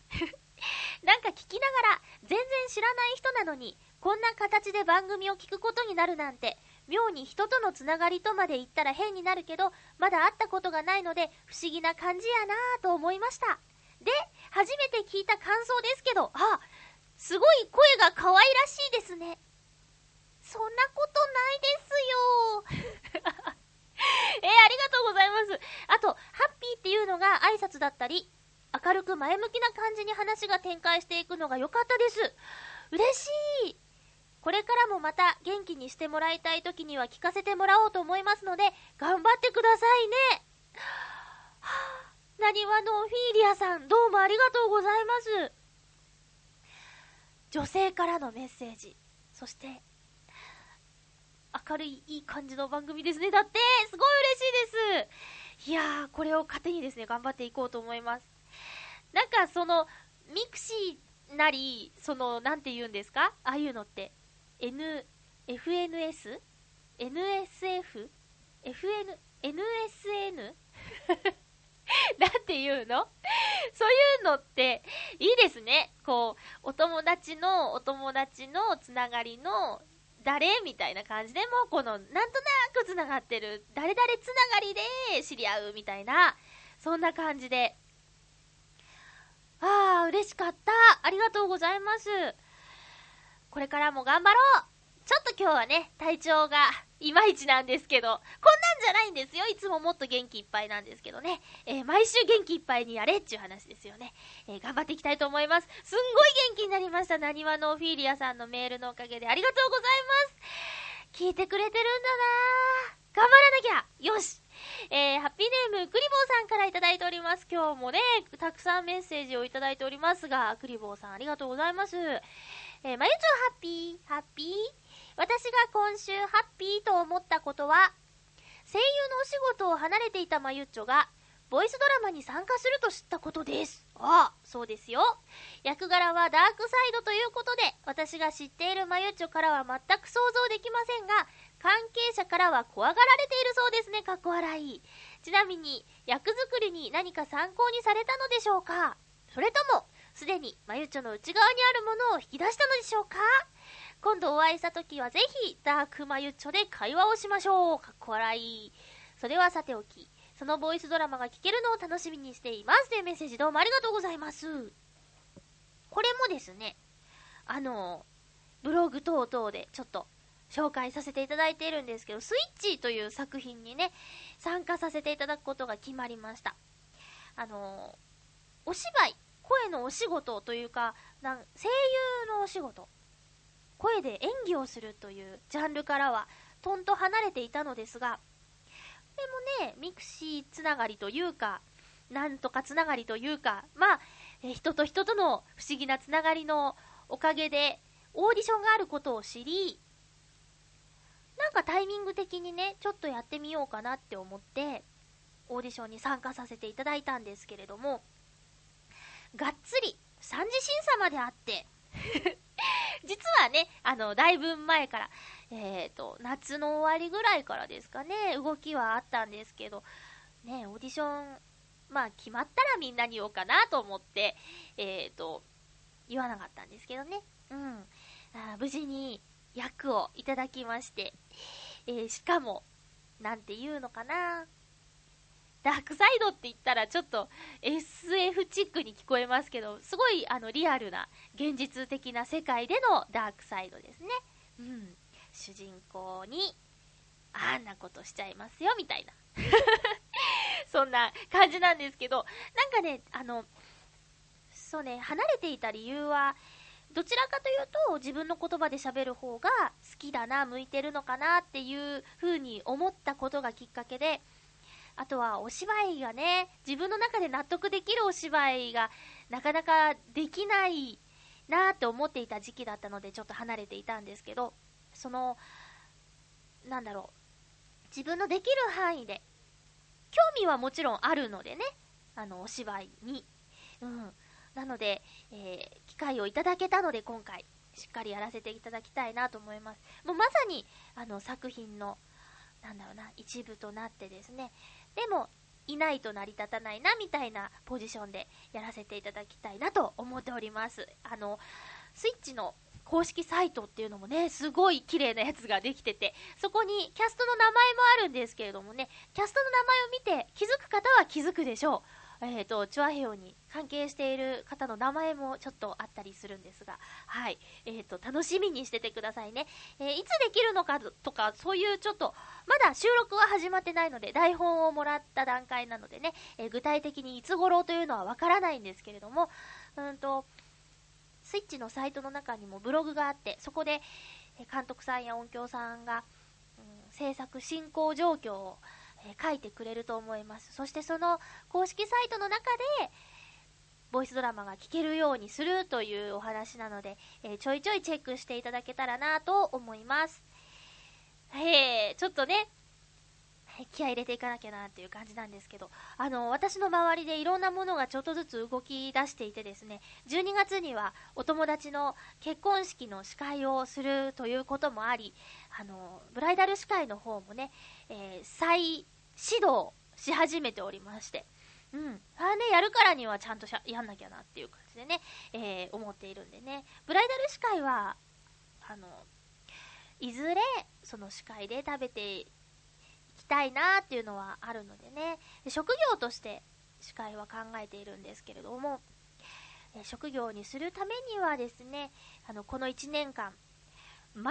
なんか聞きながら全然知らない人なのにこんな形で番組を聞くことになるなんて、妙に人とのつながりとまで言ったら変になるけど、まだ会ったことがないので不思議な感じやなと思いました。で、初めて聞いた感想ですけど、あ、すごい声が可愛らしいですね。そんなことないですよ。えー、ありがとうございます。あと、ハッピーっていうのが挨拶だったり、明るく前向きな感じに話が展開していくのが良かったです。嬉しい。これからもまた元気にしてもらいたい時には聞かせてもらおうと思いますので、頑張ってくださいね。はぁ、なにわのオフィーリアさん、どうもありがとうございます。女性からのメッセージ、そして明るいいい感じの番組ですね。だってすごい嬉しいです。いやー、これを糧にですね、頑張っていこうと思います。なんかそのミクシーなり、そのなんて言うんですか、ああいうのって N、エフエヌエス、エヌエスエフ、エフエヌ、エヌエスエヌ なんていうの？そういうのっていいですね。こう、お友達のお友達のつながりの誰みたいな感じで、もうこのなんとなくつながってる誰々つながりで知り合うみたいな、そんな感じで、あー、嬉しかった。ありがとうございます。これからも頑張ろう。ちょっと今日はね、体調がいまいちなんですけど、こんなんじゃないんですよ。いつももっと元気いっぱいなんですけどね、えー、毎週元気いっぱいにやれっちゅう話ですよね。えー、頑張っていきたいと思います。すんごい元気になりました。なにわのオフィーリアさんのメールのおかげでありがとうございます。聞いてくれてるんだな。頑張らなきゃ。よし、えー、ハッピーネームクリボーさんからいただいております。今日もね、たくさんメッセージをいただいておりますが、クリボーさんありがとうございます。えー、まゆちょハッピーハッピー。私が今週ハッピーと思ったことは、声優のお仕事を離れていたまゆっちょがボイスドラマに参加すると知ったことです。ああ、そうですよ。役柄はダークサイドということで、私が知っているまゆっちょからは全く想像できませんが、関係者からは怖がられているそうですね。かっこ笑い。ちなみに役作りに何か参考にされたのでしょうか。それともすでにまゆちょの内側にあるものを引き出したのでしょうか。今度お会いしたときはぜひダークまゆちょで会話をしましょう。かっこ笑い。それはさておき、そのボイスドラマが聞けるのを楽しみにしていますというメッセージ、どうもありがとうございます。これもですね、あのブログ等々でちょっと紹介させていただいているんですけど、スイッチという作品にね参加させていただくことが決まりました。あのお芝居、声のお仕事というか、なん声優のお仕事、声で演技をするというジャンルからはとんと離れていたのですが、でもね、ミクシーつながりというか、なんとかつながりというか、まあえ人と人との不思議なつながりのおかげでオーディションがあることを知り、なんかタイミング的にね、ちょっとやってみようかなって思ってオーディションに参加させていただいたんですけれども、がっつり三次審査まであって実はね、あのだいぶ前から、えーと、夏の終わりぐらいからですかね、動きはあったんですけどね、オーディションまあ決まったらみんなに言おうかなと思って、えーと、言わなかったんですけどね、うん、あ、無事に役をいただきまして、えー、しかもなんていうのかな、ダークサイドって言ったらちょっと エスエフ チックに聞こえますけど、すごいあのリアルな現実的な世界でのダークサイドですね、うん、主人公にあんなことしちゃいますよみたいなそんな感じなんですけど、なんかね、あのそうね、離れていた理由はどちらかというと自分の言葉で喋る方が好きだな、向いてるのかなっていう風に思ったことがきっかけで、あとはお芝居がね、自分の中で納得できるお芝居がなかなかできないなって思っていた時期だったので、ちょっと離れていたんですけど、そのなんだろう、自分のできる範囲で興味はもちろんあるのでね、あのお芝居に、うん、なので、えー、機会をいただけたので今回しっかりやらせていただきたいなと思います。もうまさにあの作品のなんだろうな、一部となってですね、でもいないと成り立たないなみたいなポジションでやらせていただきたいなと思っております。あのスイッチの公式サイトっていうのもね、すごい綺麗なやつができてて、そこにキャストの名前もあるんですけれどもね、キャストの名前を見て気づく方は気づくでしょう。えーと、チュアヘオに関係している方の名前もちょっとあったりするんですが、はい、えーと、楽しみにしててくださいね、えー、いつできるのかとか、そういうちょっとまだ収録は始まってないので、台本をもらった段階なのでね、えー、具体的にいつ頃というのはわからないんですけれども、うんとスイッチのサイトの中にもブログがあって、そこで監督さんや音響さんが、うん、制作進行状況を、えー、書いてくれると思います。そしてその公式サイトの中でボイスドラマが聞けるようにするというお話なので、えー、ちょいちょいチェックしていただけたらなと思います。えー、ちょっとね気合い入れていかなきゃなっていう感じなんですけど、あの私の周りでいろんなものがちょっとずつ動き出していてですね、じゅうにがつにはお友達の結婚式の司会をするということもあり、あのブライダル司会の方もね、えー、再指導し始めておりまして、うん、あね、やるからにはちゃんとしゃやんなきゃなっていう感じでね、えー、思っているんでね、ブライダル司会はあのいずれその司会で食べてたいなっていうのはあるのでね、職業として司会は考えているんですけれども、職業にするためにはですね、あのこのいちねんかん全く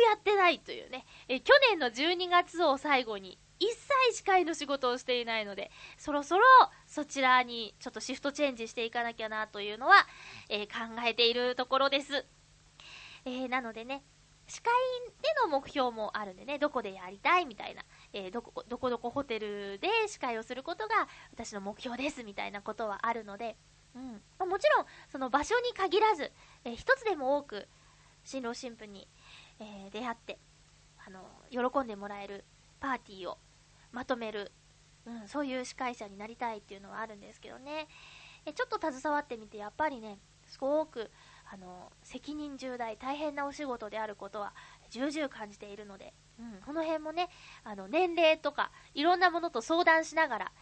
やってないというね、え去年のじゅうにがつを最後に一切司会の仕事をしていないので、そろそろそちらにちょっとシフトチェンジしていかなきゃなというのは、え考えているところです。えー、なのでね、司会での目標もあるんでね、どこでやりたいみたいな、えー、どこどこどこホテルで司会をすることが私の目標ですみたいなことはあるので、うん、まあ、もちろんその場所に限らず、えー、一つでも多く新郎新婦に、えー、出会ってあの喜んでもらえるパーティーをまとめる、うん、そういう司会者になりたいっていうのはあるんですけどね、えー、ちょっと携わってみてやっぱりね、すごくあの責任重大、大変なお仕事であることは重々感じているので、うん、この辺もね、あの年齢とかいろんなものと相談しながら、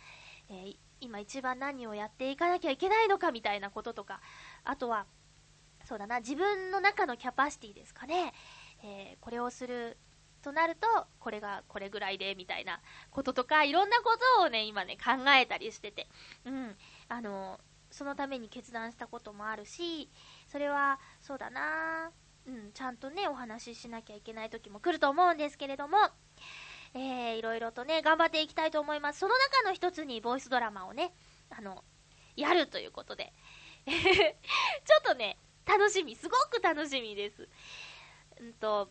えー、今一番何をやっていかなきゃいけないのかみたいなこととか、あとはそうだな、自分の中のキャパシティですかね、えー、これをするとなるとこれがこれぐらいでみたいなこととか、いろんなことをね今ね考えたりしてて、うん、あのそのために決断したこともあるし、それはそうだな、うん、ちゃんとねお話ししなきゃいけない時も来ると思うんですけれども、えー、いろいろとね頑張っていきたいと思います。その中の一つにボイスドラマをねあのやるということでちょっとね楽しみ、すごく楽しみです。うんと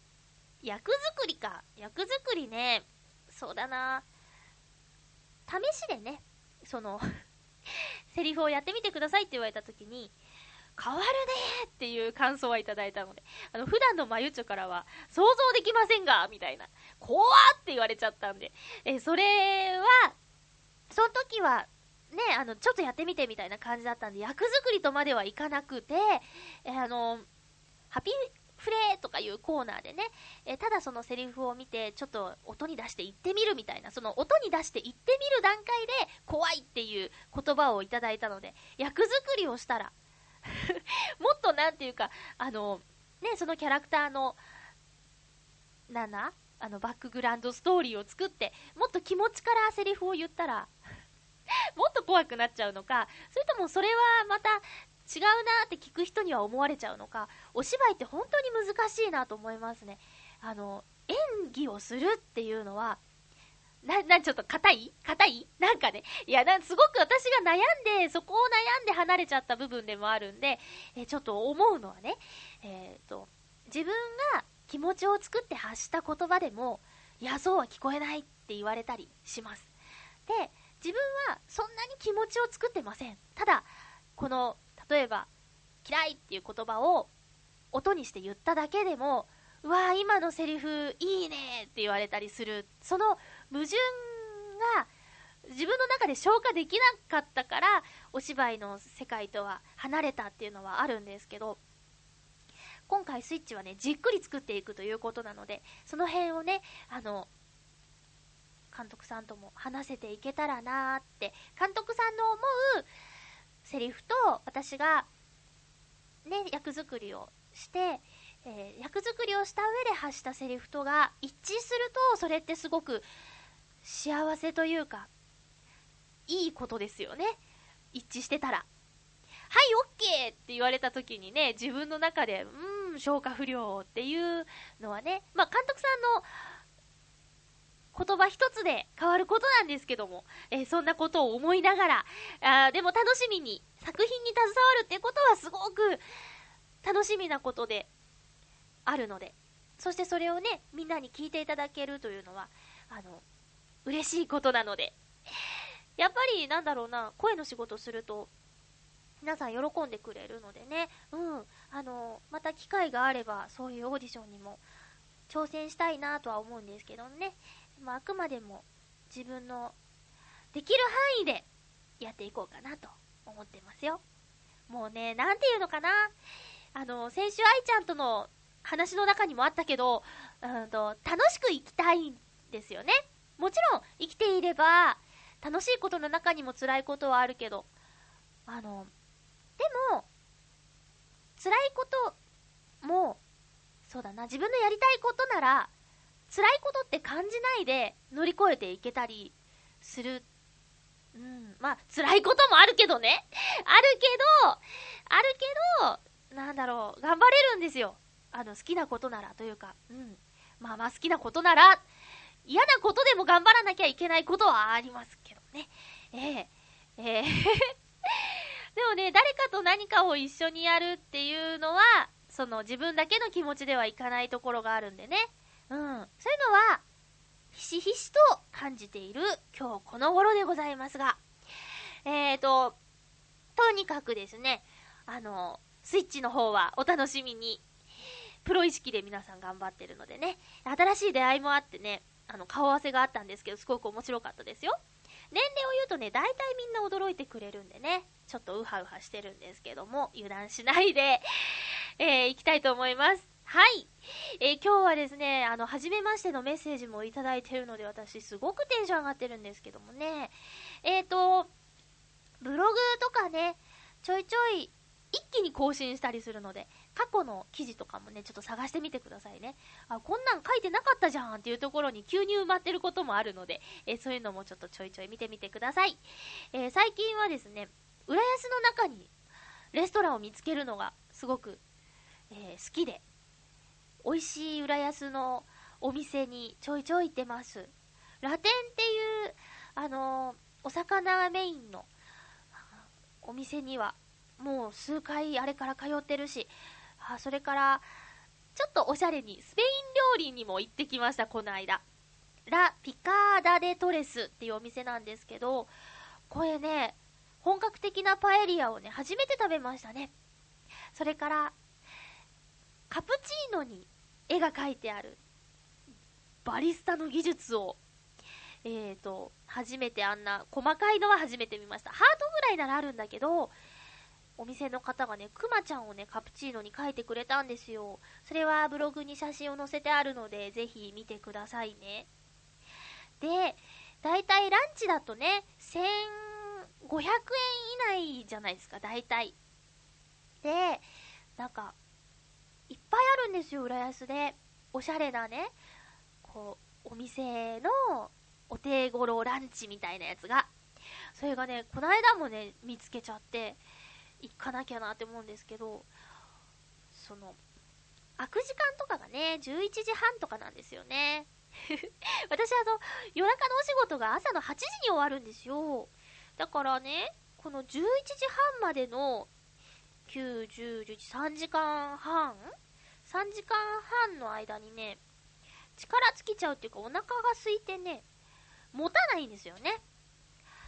役作りか役作りね、そうだな、試しでねそのセリフをやってみてくださいって言われた時に変わるねっていう感想はいただいたので、あの普段のまゆちょからは想像できませんがみたいな、怖って言われちゃったんで、えそれはその時はねあのちょっとやってみてみたいな感じだったんで、役作りとまではいかなくて、えあのハピフレーとかいうコーナーでね、えただそのセリフを見てちょっと音に出して言ってみるみたいな、その音に出して言ってみる段階で怖いっていう言葉をいただいたので、役作りをしたらもっとなんていうか、あのねそのキャラクターのななあのバックグラウンドストーリーを作って、もっと気持ちからセリフを言ったらもっと怖くなっちゃうのか、それともそれはまた違うなって聞く人には思われちゃうのか、お芝居って本当に難しいなと思いますね。あの演技をするっていうのはな、な、ちょっと硬い硬いなんかね、いやな、すごく私が悩んで、そこを悩んで離れちゃった部分でもあるんで、えちょっと思うのはね、えーと、自分が気持ちを作って発した言葉でも、いやそうは聞こえないって言われたりします。で、自分はそんなに気持ちを作ってません。ただこの例えば嫌いっていう言葉を音にして言っただけでも、うわー今のセリフいいねって言われたりする、その矛盾が自分の中で消化できなかったからお芝居の世界とは離れたっていうのはあるんですけど、今回スイッチはねじっくり作っていくということなので、その辺をねあの監督さんとも話せていけたらなーって、監督さんの思うセリフと私がね役作りをして、えー、役作りをした上で発したセリフとが一致すると、それってすごく幸せというかいいことですよね。一致してたら、はい OK って言われた時にね、自分の中でうーん消化不良っていうのはね、まあ監督さんの言葉一つで変わることなんですけども、えー、そんなことを思いながら、あーでも楽しみに作品に携わるってことはすごく楽しみなことであるので、そしてそれをねみんなに聞いていただけるというのはあの嬉しいことなので、やっぱりなんだろうな、声の仕事すると皆さん喜んでくれるのでね、うん、あのまた機会があればそういうオーディションにも挑戦したいなとは思うんですけどね、まあ、あくまでも自分のできる範囲でやっていこうかなと思ってますよ。もうね、なんていうのかな、あの先週愛ちゃんとの話の中にもあったけど、うんと楽しく生きたいんですよね。もちろん生きていれば楽しいことの中にも辛いことはあるけど、あのでも辛いこともそうだな、自分のやりたいことなら辛いことって感じないで乗り越えていけたりする、うん、まあ辛いこともあるけどねあるけどあるけどなんだろう、頑張れるんですよ、あの好きなことならというか、うん、まあまあ好きなことなら、嫌なことでも頑張らなきゃいけないことはありますけどね、えーえー、でもね、誰かと何かを一緒にやるっていうのはその自分だけの気持ちではいかないところがあるんでね、うん、そういうのはひしひしと感じている今日この頃でございますが、えーととにかくですね、あのスイッチの方はお楽しみに、プロ意識で皆さん頑張ってるのでね、新しい出会いもあってね、あの顔合わせがあったんですけど、すごく面白かったですよ。年齢を言うとね、大体みんな驚いてくれるんでね、ちょっとウハウハしてるんですけども、油断しないで、えー、いきたいと思います。はい、えー、今日はですね、あの初めましてのメッセージもいただいているので、私すごくテンション上がってるんですけどもね、えーとブログとかね、ちょいちょい一気に更新したりするので、過去の記事とかもねちょっと探してみてくださいね。あ、こんなん書いてなかったじゃんっていうところに急に埋まってることもあるので、えー、そういうのもちょっとちょいちょい見てみてください。えー、最近はですね、浦安の中にレストランを見つけるのがすごく、えー、好きで、美味しい浦安のお店にちょいちょい行ってます。ラテンっていう、あのー、お魚メインのお店にはもう数回あれから通ってるし、あ、それからちょっとおしゃれにスペイン料理にも行ってきました。この間ラ・ピカーダ・デ・トレスっていうお店なんですけど、これね、本格的なパエリアをね初めて食べましたね。それからカプチーノに絵が描いてあるバリスタの技術を、えーと初めて、あんな細かいのは初めて見ました。ハートぐらいならあるんだけど、お店の方がね、くまちゃんをねカプチーノに描いてくれたんですよ。それはブログに写真を載せてあるので、ぜひ見てくださいね。で、だいたいランチだとねせんごひゃくえん以内じゃないですか、だいたい。で、なんかいっぱいあるんですよ、浦安で。おしゃれなね、こうお店のお手頃ランチみたいなやつが、それがね、この間もね見つけちゃって行かなきゃなって思うんですけど、その開く時間とかがねじゅういちじはんとかなんですよね。私、あの夜中のお仕事が朝のはちじに終わるんですよ。だからね、このじゅういちじはんまでのきゅう、じゅう、じゅういち、さんじかんはんさんじかんはんの間にね、力尽きちゃうっていうか、お腹が空いてね持たないんですよね。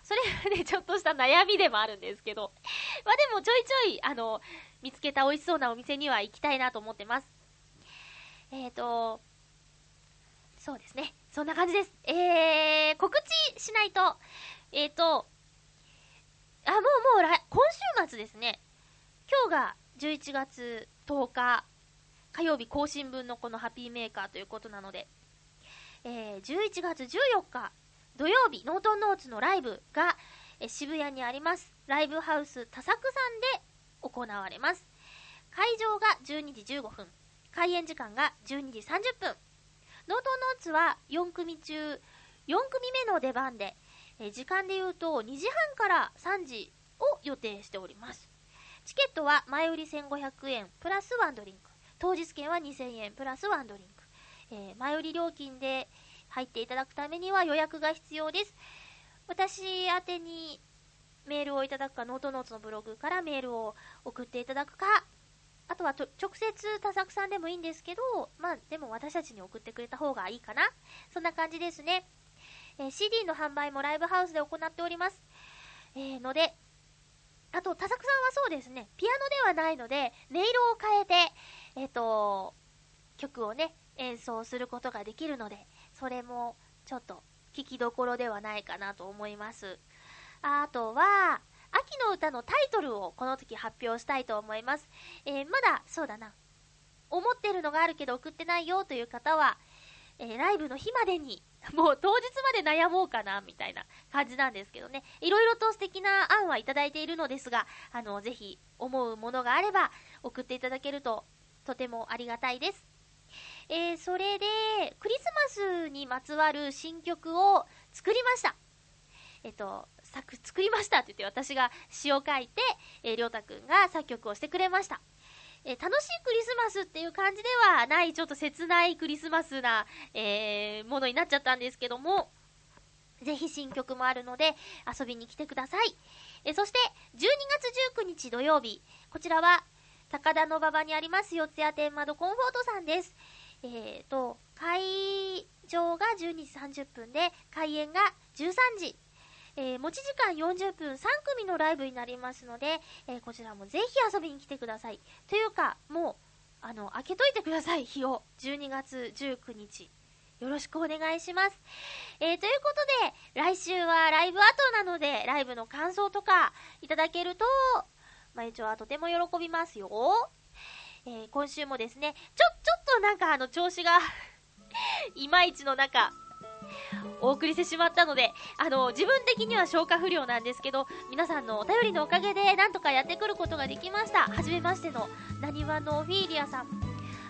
それがねちょっとした悩みでもあるんですけど、まあでもちょいちょいあの見つけた美味しそうなお店には行きたいなと思ってます。えーとそうですね、そんな感じです。えー告知しないと、えーとあもうもう来今週末ですね、今日がじゅういちがつとおか火曜日更新分のこのハッピーメーカーということなので、えー、じゅういちがつじゅうよっか土曜日、ノートンノーツのライブが、えー、渋谷にありますライブハウス多作さんで行われます。会場がじゅうにじじゅうごふん、開演時間がじゅうにじさんじゅっぷん。ノートンノーツはよんくみちゅうよんくみめの出番で、えー、時間でいうとにじはんからさんじを予定しております。チケットは前売りせんごひゃくえんプラスワンドリンク、当日券はにせんえんプラスワンドリンク、えー、前売り料金で入っていただくためには予約が必要です。私宛てにメールをいただくか、ノートノーツのブログからメールを送っていただくか、あとはと直接多作さんでもいいんですけど、まあでも私たちに送ってくれた方がいいかな、そんな感じですね。えー、シーディー の販売もライブハウスで行っております、えー、ので、あと多作さんはそうですね、ピアノではないので音色を変えて、えっと曲をね演奏することができるので、それもちょっと聞きどころではないかなと思います。あとは秋の歌のタイトルをこの時発表したいと思います。えー、まだそうだな、思ってるのがあるけど送ってないよという方は、えー、ライブの日までに、もう当日まで悩もうかなみたいな感じなんですけどね、いろいろと素敵な案はいただいているのですが、あのぜひ思うものがあれば送っていただけるととてもありがたいです。えー、それでクリスマスにまつわる新曲を作りました。えっと作作りましたって言って、私が詩を書いて、えー、りょうたくんが作曲をしてくれました。えー、楽しいクリスマスっていう感じではない、ちょっと切ないクリスマスな、えー、ものになっちゃったんですけども、ぜひ新曲もあるので遊びに来てください。えー、そしてじゅうにがつじゅうくにち土曜日、こちらは高田馬場にあります四谷天窓コンフォートさんです。えーと会場がじゅうにじさんじゅっぷんで、開演がじゅうさんじ、えー、持ち時間よんじゅっぷんさん組のライブになりますので、えー、こちらもぜひ遊びに来てください。というか、もうあの開けといてください、日を。じゅうにがつじゅうくにちよろしくお願いします。えー、ということで、来週はライブ後なので、ライブの感想とかいただけるとまゆちょはとても喜びますよ。えー、今週もですね、ちょ、ちょっとなんかあの調子がいまいちの中、お送りしてしまったので、あの自分的には消化不良なんですけど、皆さんのお便りのおかげでなんとかやってくることができました。はじめましてのなにわのオフィーリアさん、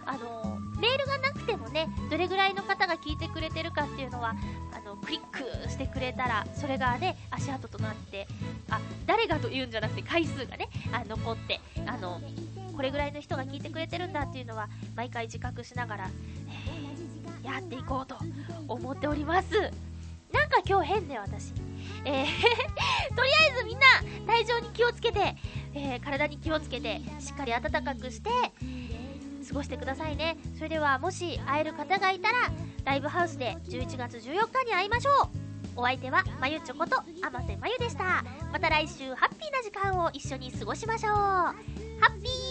あのメールがなくてもね、どれぐらいの方が聞いてくれてるかっていうのはあのクリックしてくれたら、それがね足跡となって、あ、誰がというんじゃなくて回数がねあ残って、あのこれぐらいの人が聞いてくれてるんだっていうのは毎回自覚しながら、えー、やっていこうと思っております。なんか今日変ね、私、えー、とりあえずみんな体調に気をつけて、えー、体に気をつけて、しっかり暖かくして過ごしてくださいね。それではもし会える方がいたらライブハウスでじゅういちがつじゅうよっかに会いましょう。お相手はまゆちょこと天瀬まゆでした。また来週ハッピーな時間を一緒に過ごしましょう。ハッピー